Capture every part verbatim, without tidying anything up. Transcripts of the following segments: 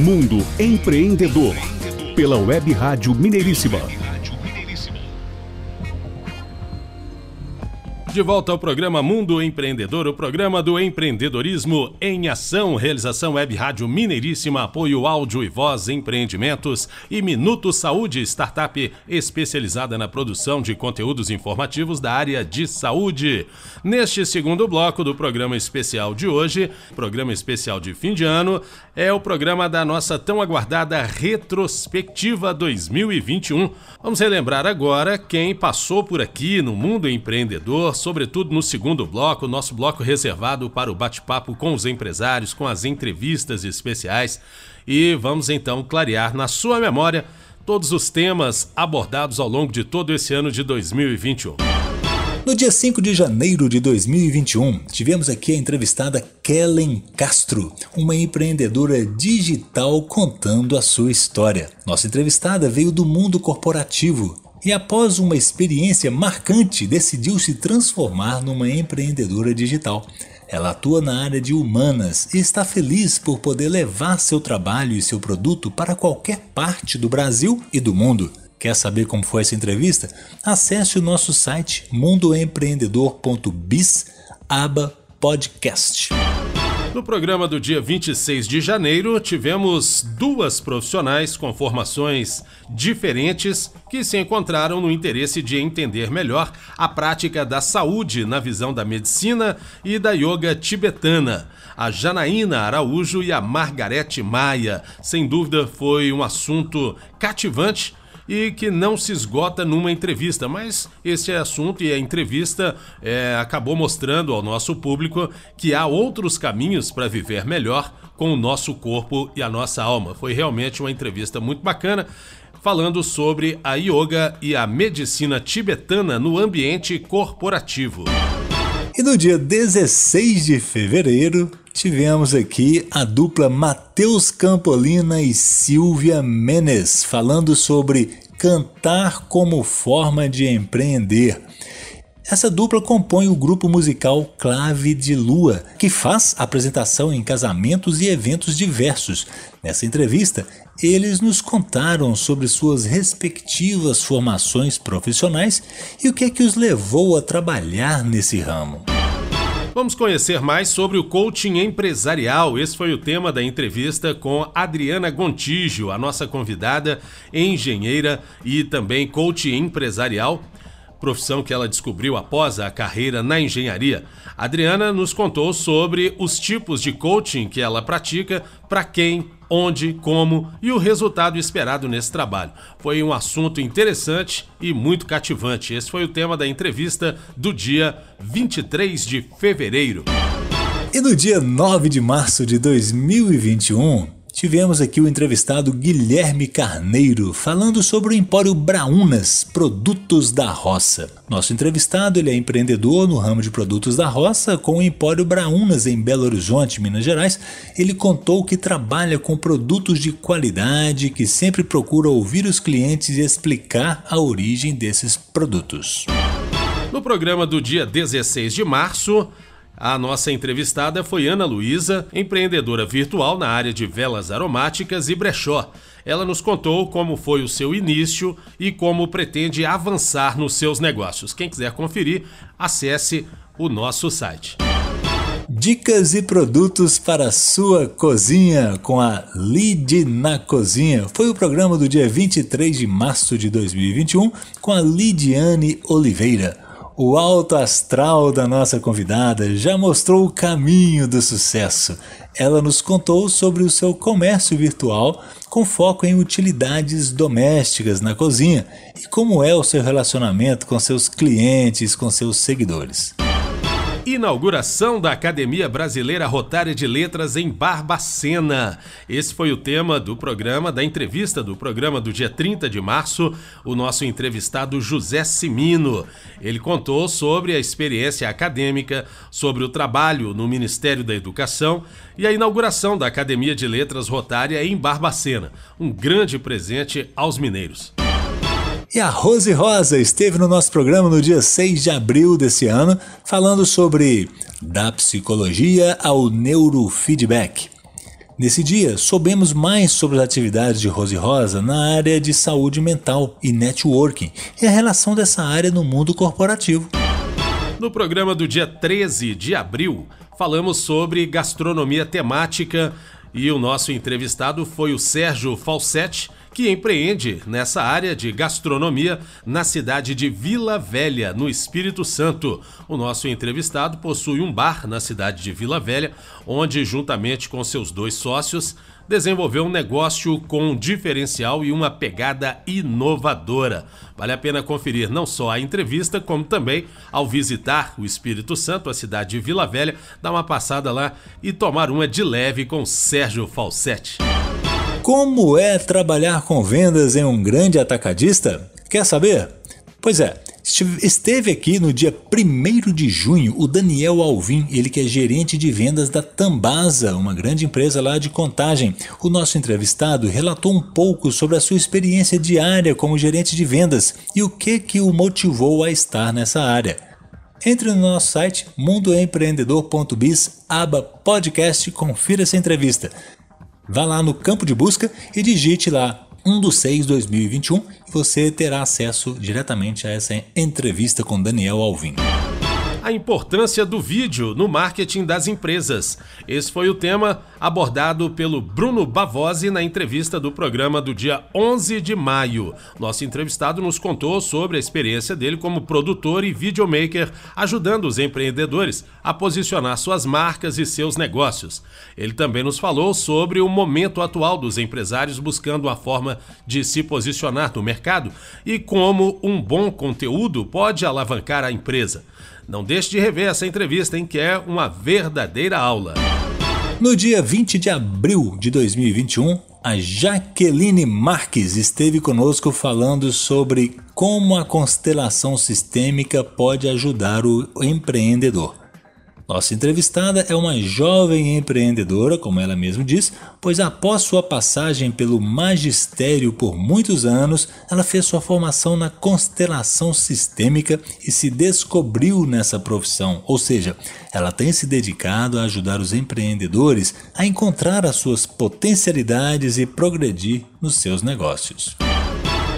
Mundo Empreendedor, pela Web Rádio Mineiríssima. De volta ao programa Mundo Empreendedor, o programa do empreendedorismo em ação. Realização Web Rádio Mineiríssima, apoio áudio e voz, empreendimentos e Minuto Saúde, startup especializada na produção de conteúdos informativos da área de saúde. Neste segundo bloco do programa especial de hoje, programa especial de fim de ano, é o programa da nossa tão aguardada Retrospectiva dois mil e vinte e um. Vamos relembrar agora quem passou por aqui no Mundo Empreendedor, sobretudo no segundo bloco, nosso bloco reservado para o bate-papo com os empresários, com as entrevistas especiais. E vamos então clarear na sua memória todos os temas abordados ao longo de todo esse ano de dois mil e vinte e um. No dia cinco de janeiro de dois mil e vinte e um, tivemos aqui a entrevistada Kellen Castro, uma empreendedora digital contando a sua história. Nossa entrevistada veio do mundo corporativo e, após uma experiência marcante, decidiu se transformar numa empreendedora digital. Ela atua na área de humanas e está feliz por poder levar seu trabalho e seu produto para qualquer parte do Brasil e do mundo. Quer saber como foi essa entrevista? Acesse o nosso site mundo empreendedor ponto biz, aba podcast. No programa do dia vinte e seis de janeiro, tivemos duas profissionais com formações diferentes que se encontraram no interesse de entender melhor a prática da saúde na visão da medicina e da yoga tibetana. A Janaína Araújo e a Margarete Maia. Sem dúvida foi um assunto cativante e que não se esgota numa entrevista, mas esse assunto e a entrevista é, acabou mostrando ao nosso público que há outros caminhos para viver melhor com o nosso corpo e a nossa alma. Foi realmente uma entrevista muito bacana, falando sobre a yoga e a medicina tibetana no ambiente corporativo. E no dia dezesseis de fevereiro, tivemos aqui a dupla Matheus Campolina e Silvia Menes, falando sobre cantar como forma de empreender. Essa dupla compõe o grupo musical Clave de Lua, que faz apresentação em casamentos e eventos diversos. Nessa entrevista, eles nos contaram sobre suas respectivas formações profissionais e o que é que os levou a trabalhar nesse ramo. Vamos conhecer mais sobre o coaching empresarial. Esse foi o tema da entrevista com Adriana Gontijo, a nossa convidada, engenheira e também coach empresarial, profissão que ela descobriu após a carreira na engenharia. Adriana nos contou sobre os tipos de coaching que ela pratica, para quem, onde, como e o resultado esperado nesse trabalho. Foi um assunto interessante e muito cativante. Esse foi o tema da entrevista do dia vinte e três de fevereiro. E no dia nove de março de dois mil e vinte e um, tivemos aqui o entrevistado Guilherme Carneiro, falando sobre o Empório Braunas, produtos da roça. Nosso entrevistado, ele é empreendedor no ramo de produtos da roça com o Empório Braunas em Belo Horizonte, Minas Gerais. Ele contou que trabalha com produtos de qualidade, que sempre procura ouvir os clientes e explicar a origem desses produtos. No programa do dia dezesseis de março, a nossa entrevistada foi Ana Luísa, empreendedora virtual na área de velas aromáticas e brechó. Ela nos contou como foi o seu início e como pretende avançar nos seus negócios. Quem quiser conferir, acesse o nosso site. Dicas e produtos para a sua cozinha com a Lid na Cozinha. Foi o programa do dia vinte e três de março de dois mil e vinte e um com a Lidiane Oliveira. O alto astral da nossa convidada já mostrou o caminho do sucesso. Ela nos contou sobre o seu comércio virtual com foco em utilidades domésticas na cozinha e como é o seu relacionamento com seus clientes, com seus seguidores. Inauguração da Academia Brasileira Rotária de Letras em Barbacena. Esse foi o tema do programa, da entrevista do programa do dia trinta de março, o nosso entrevistado José Simino. Ele contou sobre a experiência acadêmica, sobre o trabalho no Ministério da Educação e a inauguração da Academia de Letras Rotária em Barbacena. Um grande presente aos mineiros. E a Rose Rosa esteve no nosso programa no dia seis de abril desse ano, falando sobre da psicologia ao neurofeedback. Nesse dia, soubemos mais sobre as atividades de Rose Rosa na área de saúde mental e networking e a relação dessa área no mundo corporativo. No programa do dia treze de abril, falamos sobre gastronomia temática e o nosso entrevistado foi o Sérgio Falsetti, que empreende nessa área de gastronomia na cidade de Vila Velha, no Espírito Santo. O nosso entrevistado possui um bar na cidade de Vila Velha, onde, juntamente com seus dois sócios, desenvolveu um negócio com um diferencial e uma pegada inovadora. Vale a pena conferir não só a entrevista, como também, ao visitar o Espírito Santo, a cidade de Vila Velha, dar uma passada lá e tomar uma de leve com Sérgio Falsetti. Como é trabalhar com vendas em um grande atacadista? Quer saber? Pois é. Esteve aqui no dia primeiro de junho o Daniel Alvim, ele que é gerente de vendas da Tambasa, uma grande empresa lá de Contagem. O nosso entrevistado relatou um pouco sobre a sua experiência diária como gerente de vendas e o que, que o motivou a estar nessa área. Entre no nosso site mundo empreendedor ponto biz, aba podcast, confira essa entrevista. Vá lá no campo de busca e digite lá um de seis de dois mil e vinte e um, você terá acesso diretamente a essa entrevista com Daniel Alvim. A importância do vídeo no marketing das empresas. Esse foi o tema abordado pelo Bruno Bavosi na entrevista do programa do dia onze de maio. Nosso entrevistado nos contou sobre a experiência dele como produtor e videomaker, ajudando os empreendedores a posicionar suas marcas e seus negócios. Ele também nos falou sobre o momento atual dos empresários buscando a forma de se posicionar no mercado e como um bom conteúdo pode alavancar a empresa. Não deixe de rever essa entrevista, hein, que é uma verdadeira aula. No dia vinte de abril de dois mil e vinte e um, a Jaqueline Marques esteve conosco falando sobre como a constelação sistêmica pode ajudar o empreendedor. Nossa entrevistada é uma jovem empreendedora, como ela mesma diz, pois após sua passagem pelo magistério por muitos anos, ela fez sua formação na constelação sistêmica e se descobriu nessa profissão, ou seja, ela tem se dedicado a ajudar os empreendedores a encontrar as suas potencialidades e progredir nos seus negócios.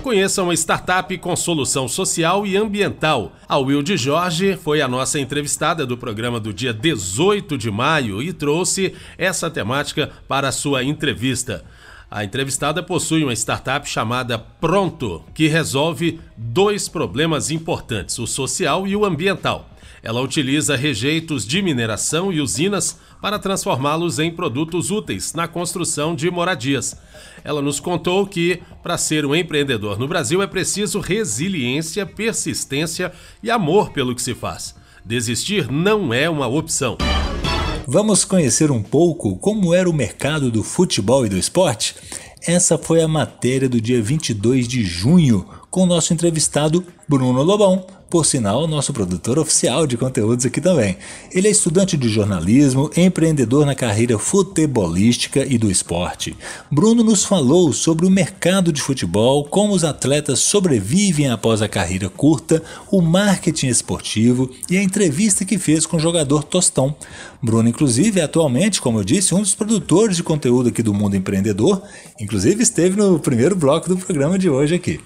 Conheça uma startup com solução social e ambiental. A Wilde Jorge foi a nossa entrevistada do programa do dia dezoito de maio e trouxe essa temática para a sua entrevista. A entrevistada possui uma startup chamada Pronto, que resolve dois problemas importantes, o social e o ambiental. Ela utiliza rejeitos de mineração e usinas para transformá-los em produtos úteis na construção de moradias. Ela nos contou que, para ser um empreendedor no Brasil, é preciso resiliência, persistência e amor pelo que se faz. Desistir não é uma opção. Vamos conhecer um pouco como era o mercado do futebol e do esporte? Essa foi a matéria do dia vinte e dois de junho com o nosso entrevistado Bruno Lobão. Por sinal, nosso produtor oficial de conteúdos aqui também. Ele é estudante de jornalismo, empreendedor na carreira futebolística e do esporte. Bruno nos falou sobre o mercado de futebol, como os atletas sobrevivem após a carreira curta, o marketing esportivo e a entrevista que fez com o jogador Tostão. Bruno, inclusive, é atualmente, como eu disse, um dos produtores de conteúdo aqui do Mundo Empreendedor, inclusive esteve no primeiro bloco do programa de hoje aqui.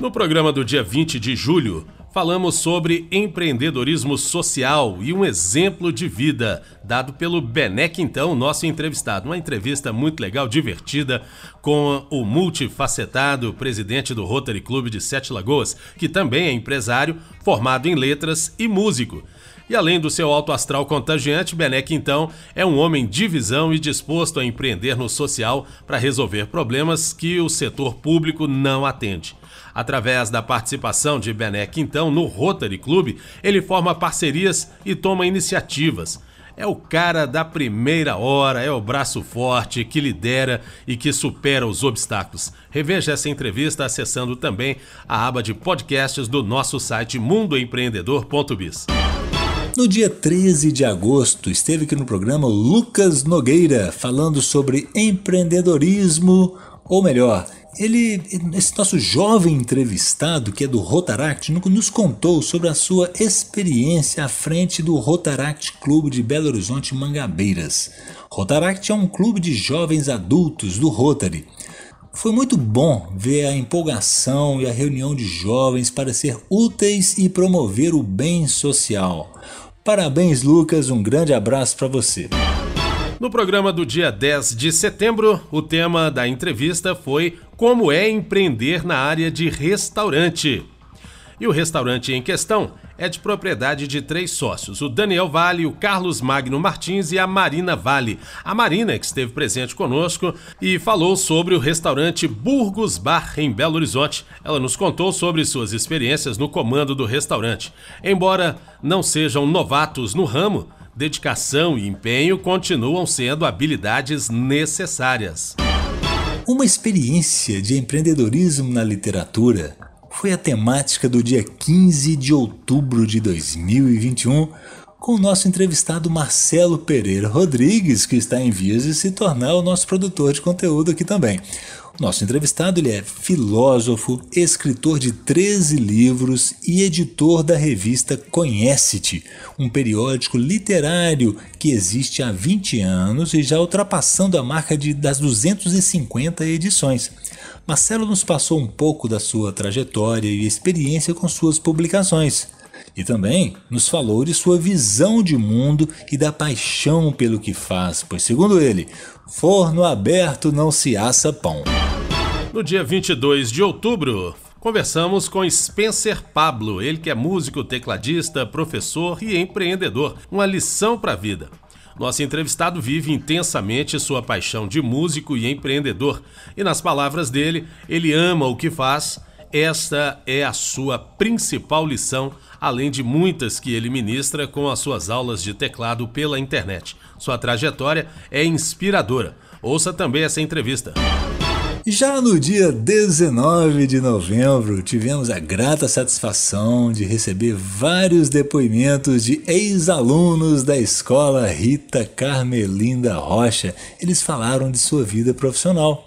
No programa do dia vinte de julho, falamos sobre empreendedorismo social e um exemplo de vida, dado pelo Bené Quintão, nosso entrevistado. Uma entrevista muito legal, divertida, com o multifacetado presidente do Rotary Clube de Sete Lagoas, que também é empresário, formado em letras e músico. E além do seu alto astral contagiante, Bené Quintão é um homem de visão e disposto a empreender no social para resolver problemas que o setor público não atende. Através da participação de Bené Quintão no Rotary Clube, ele forma parcerias e toma iniciativas. É o cara da primeira hora, é o braço forte que lidera e que supera os obstáculos. Reveja essa entrevista acessando também a aba de podcasts do nosso site mundo empreendedor ponto biz. No dia treze de agosto, esteve aqui no programa o Lucas Nogueira, falando sobre empreendedorismo, ou melhor, Ele, esse nosso jovem entrevistado, que é do Rotaract, nos contou sobre a sua experiência à frente do Rotaract Clube de Belo Horizonte Mangabeiras. Rotaract é um clube de jovens adultos do Rotary. Foi muito bom ver a empolgação e a reunião de jovens para ser úteis e promover o bem social. Parabéns, Lucas, um grande abraço para você. No programa do dia dez de setembro, o tema da entrevista foi como é empreender na área de restaurante. E o restaurante em questão é de propriedade de três sócios, o Daniel Vale, o Carlos Magno Martins e a Marina Vale. A Marina, que esteve presente conosco e falou sobre o restaurante Burgos Bar em Belo Horizonte. Ela nos contou sobre suas experiências no comando do restaurante. Embora não sejam novatos no ramo, dedicação e empenho continuam sendo habilidades necessárias. Uma experiência de empreendedorismo na literatura foi a temática do dia quinze de outubro de dois mil e vinte e um, com o nosso entrevistado Marcelo Pereira Rodrigues, que está em vias de se tornar o nosso produtor de conteúdo aqui também. O nosso entrevistado ele é filósofo, escritor de treze livros e editor da revista Conhece-te, um periódico literário que existe há vinte anos e já ultrapassando a marca de, das duzentas e cinquenta edições. Marcelo nos passou um pouco da sua trajetória e experiência com suas publicações. E também nos falou de sua visão de mundo e da paixão pelo que faz, pois, segundo ele, forno aberto não se assa pão. No dia vinte e dois de outubro, conversamos com Spencer Pablo, ele que é músico, tecladista, professor e empreendedor. Uma lição para a vida. Nosso entrevistado vive intensamente sua paixão de músico e empreendedor. E nas palavras dele, ele ama o que faz. Esta é a sua principal lição, além de muitas que ele ministra com as suas aulas de teclado pela internet. Sua trajetória é inspiradora. Ouça também essa entrevista. Já no dia dezenove de novembro, tivemos a grata satisfação de receber vários depoimentos de ex-alunos da escola Rita Carmelinda Rocha. Eles falaram de sua vida profissional.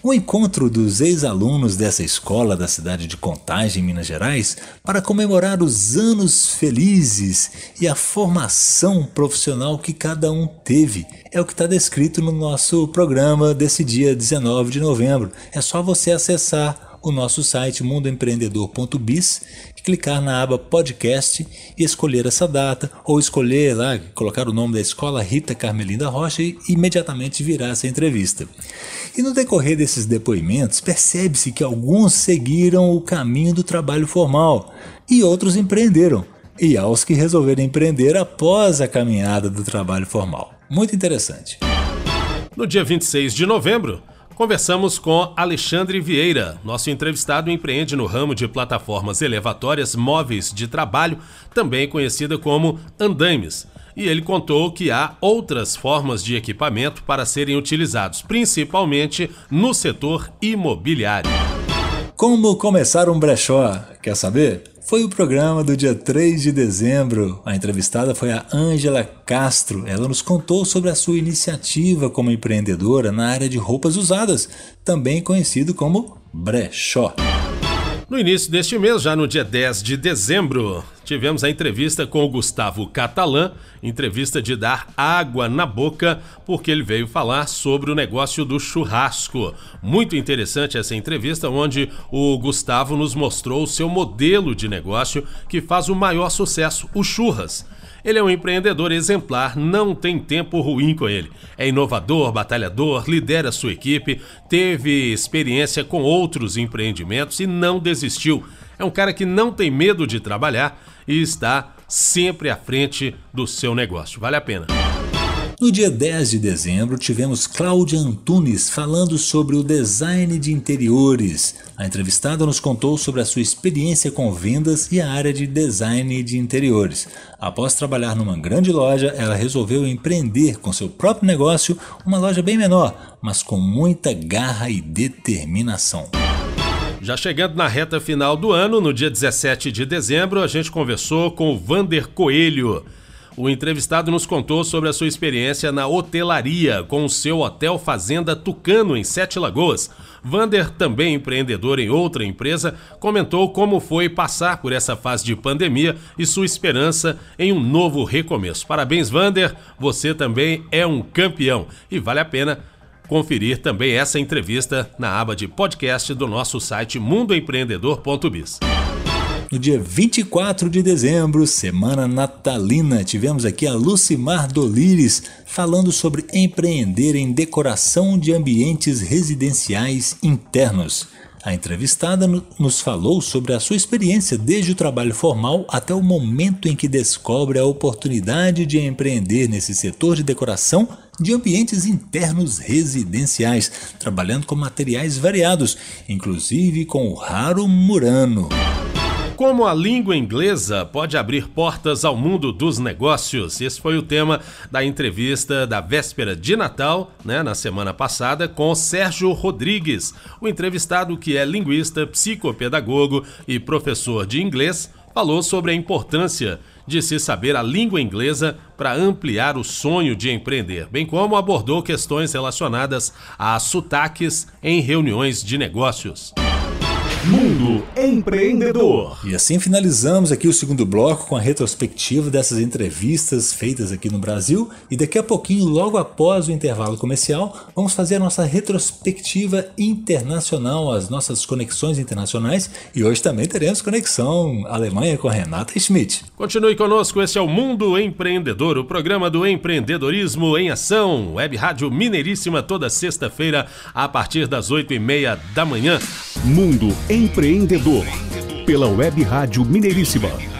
O encontro dos ex-alunos dessa escola da cidade de Contagem, Minas Gerais, para comemorar os anos felizes e a formação profissional que cada um teve. É o que está descrito no nosso programa desse dia dezenove de novembro. É só você acessar o nosso site mundo empreendedor ponto biz, clicar na aba podcast e escolher essa data, ou escolher lá, colocar o nome da escola Rita Carmelinda Rocha e imediatamente virá essa entrevista. E no decorrer desses depoimentos, percebe-se que alguns seguiram o caminho do trabalho formal e outros empreenderam, e aos que resolveram empreender após a caminhada do trabalho formal. Muito interessante. No dia vinte e seis de novembro, conversamos com Alexandre Vieira. Nosso entrevistado empreende no ramo de plataformas elevatórias móveis de trabalho, também conhecida como andaimes. E ele contou que há outras formas de equipamento para serem utilizados, principalmente no setor imobiliário. Como começar um brechó? Quer saber? Foi o programa do dia três de dezembro. A entrevistada foi a Ângela Castro. Ela nos contou sobre a sua iniciativa como empreendedora na área de roupas usadas, também conhecido como brechó. No início deste mês, já no dia dez de dezembro, tivemos a entrevista com o Gustavo Catalã, entrevista de dar água na boca, porque ele veio falar sobre o negócio do churrasco. Muito interessante essa entrevista, onde o Gustavo nos mostrou o seu modelo de negócio que faz o maior sucesso, o churras. Ele é um empreendedor exemplar, não tem tempo ruim com ele. É inovador, batalhador, lidera sua equipe, teve experiência com outros empreendimentos e não desistiu. É um cara que não tem medo de trabalhar e está sempre à frente do seu negócio. Vale a pena. No dia dez de dezembro, tivemos Cláudia Antunes falando sobre o design de interiores. A entrevistada nos contou sobre a sua experiência com vendas e a área de design de interiores. Após trabalhar numa grande loja, ela resolveu empreender com seu próprio negócio, uma loja bem menor, mas com muita garra e determinação. Já chegando na reta final do ano, no dia dezessete de dezembro, a gente conversou com o Vander Coelho. O entrevistado nos contou sobre a sua experiência na hotelaria com o seu Hotel Fazenda Tucano, em Sete Lagoas. Vander, também empreendedor em outra empresa, comentou como foi passar por essa fase de pandemia e sua esperança em um novo recomeço. Parabéns, Vander, você também é um campeão e vale a pena conferir também essa entrevista na aba de podcast do nosso site mundo empreendedor ponto biz. No dia vinte e quatro de dezembro, semana natalina, tivemos aqui a Lucimar Dolires falando sobre empreender em decoração de ambientes residenciais internos. A entrevistada nos falou sobre a sua experiência desde o trabalho formal até o momento em que descobre a oportunidade de empreender nesse setor de decoração de ambientes internos residenciais, trabalhando com materiais variados, inclusive com o raro murano. Como a língua inglesa pode abrir portas ao mundo dos negócios? Esse foi o tema da entrevista da véspera de Natal, né, na semana passada, com Sérgio Rodrigues, o entrevistado, que é linguista, psicopedagogo e professor de inglês, falou sobre a importância de se saber a língua inglesa para ampliar o sonho de empreender, bem como abordou questões relacionadas a sotaques em reuniões de negócios. Mundo Empreendedor. E assim finalizamos aqui o segundo bloco com a retrospectiva dessas entrevistas feitas aqui no Brasil, e daqui a pouquinho, logo após o intervalo comercial, vamos fazer a nossa retrospectiva internacional, as nossas conexões internacionais, e hoje também teremos conexão Alemanha com a Renata Schmidt. Continue conosco, esse é o Mundo Empreendedor, o programa do empreendedorismo em ação, Web Rádio Mineiríssima, toda sexta-feira a partir das oito e meia da manhã. Mundo Empreendedor, pela Web Rádio Mineiríssima.